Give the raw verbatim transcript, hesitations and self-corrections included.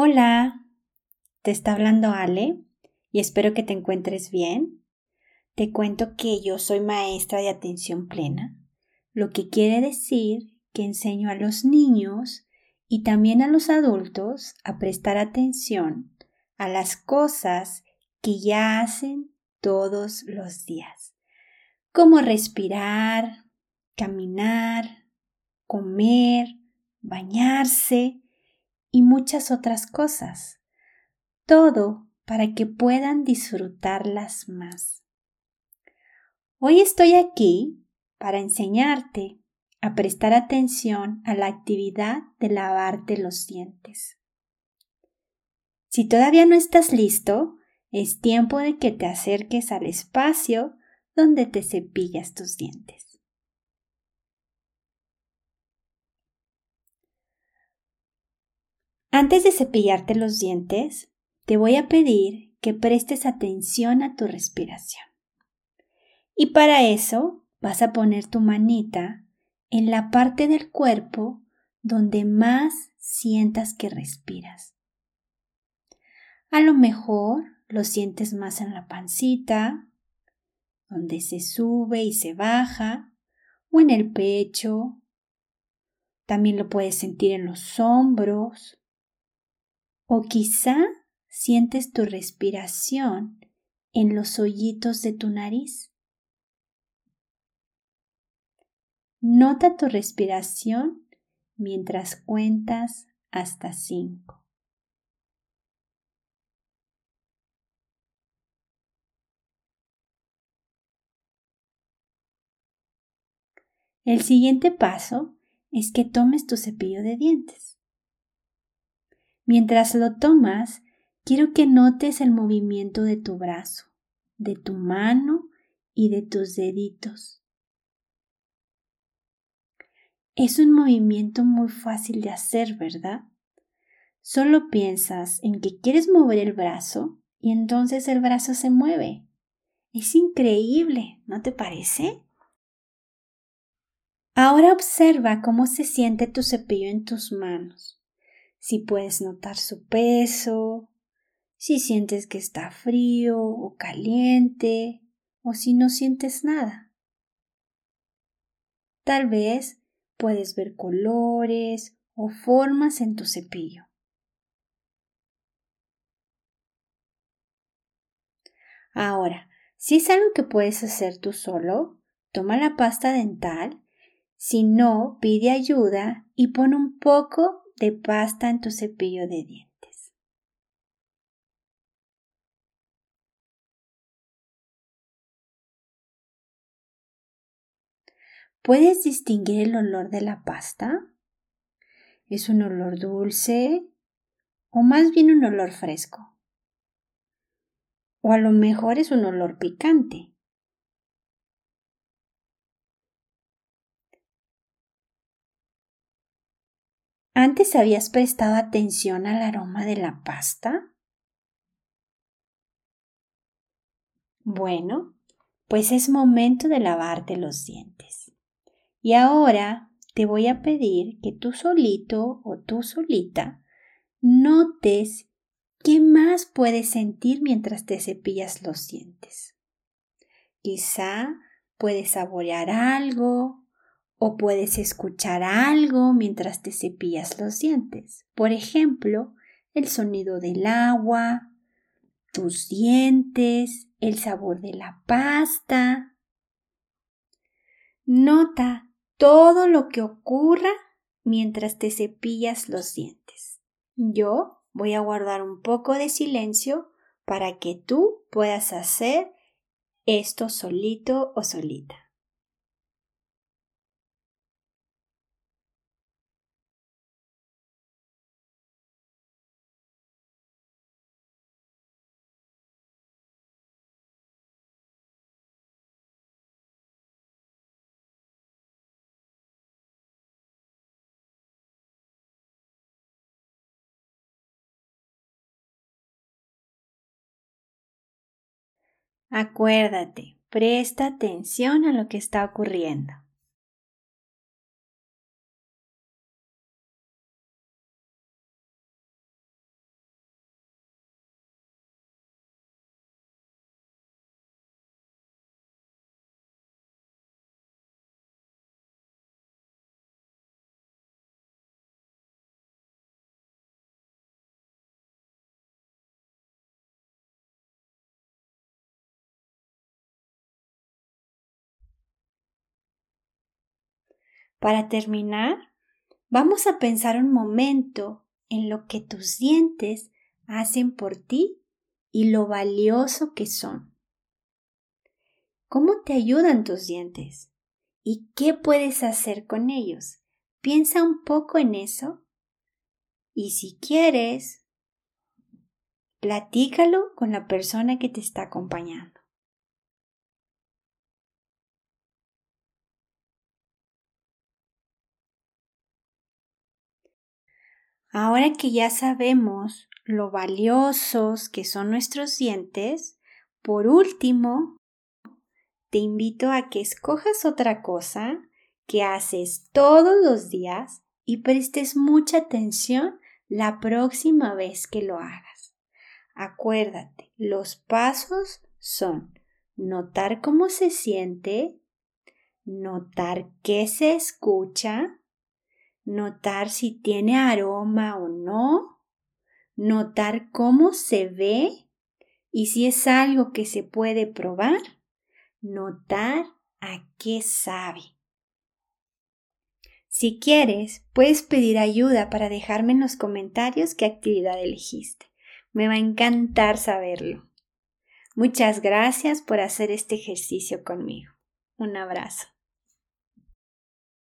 Hola, te está hablando Ale y espero que te encuentres bien. Te cuento que yo soy maestra de atención plena, lo que quiere decir que enseño a los niños y también a los adultos a prestar atención a las cosas que ya hacen todos los días, como respirar, caminar, comer, bañarse y muchas otras cosas. Todo para que puedan disfrutarlas más. Hoy estoy aquí para enseñarte a prestar atención a la actividad de lavarte los dientes. Si todavía no estás listo, es tiempo de que te acerques al espacio donde te cepillas tus dientes. Antes de cepillarte los dientes, te voy a pedir que prestes atención a tu respiración. Y para eso vas a poner tu manita en la parte del cuerpo donde más sientas que respiras. A lo mejor lo sientes más en la pancita, donde se sube y se baja, o en el pecho. También lo puedes sentir en los hombros. O quizá sientes tu respiración en los hoyitos de tu nariz. Nota tu respiración mientras cuentas hasta cinco. El siguiente paso es que tomes tu cepillo de dientes. Mientras lo tomas, quiero que notes el movimiento de tu brazo, de tu mano y de tus deditos. Es un movimiento muy fácil de hacer, ¿verdad? Solo piensas en que quieres mover el brazo y entonces el brazo se mueve. Es increíble, ¿no te parece? Ahora observa cómo se siente tu cepillo en tus manos. Si puedes notar su peso, si sientes que está frío o caliente, o si no sientes nada. Tal vez puedes ver colores o formas en tu cepillo. Ahora, si es algo que puedes hacer tú solo, toma la pasta dental. Si no, pide ayuda y pon un poco de pasta en tu cepillo de dientes. ¿Puedes distinguir el olor de la pasta? ¿Es un olor dulce o más bien un olor fresco? O a lo mejor es un olor picante. ¿Antes habías prestado atención al aroma de la pasta? Bueno, pues es momento de lavarte los dientes. Y ahora te voy a pedir que tú solito o tú solita notes qué más puedes sentir mientras te cepillas los dientes. Quizá puedes saborear algo. O puedes escuchar algo mientras te cepillas los dientes. Por ejemplo, el sonido del agua, tus dientes, el sabor de la pasta. Nota todo lo que ocurra mientras te cepillas los dientes. Yo voy a guardar un poco de silencio para que tú puedas hacer esto solito o solita. Acuérdate, presta atención a lo que está ocurriendo. Para terminar, vamos a pensar un momento en lo que tus dientes hacen por ti y lo valioso que son. ¿Cómo te ayudan tus dientes? ¿Y qué puedes hacer con ellos? Piensa un poco en eso. Y si quieres, platícalo con la persona que te está acompañando. Ahora que ya sabemos lo valiosos que son nuestros dientes, por último, te invito a que escojas otra cosa que haces todos los días y prestes mucha atención la próxima vez que lo hagas. Acuérdate, los pasos son notar cómo se siente, notar qué se escucha, notar si tiene aroma o no, notar cómo se ve y si es algo que se puede probar, notar a qué sabe. Si quieres, puedes pedir ayuda para dejarme en los comentarios qué actividad elegiste. Me va a encantar saberlo. Muchas gracias por hacer este ejercicio conmigo. Un abrazo.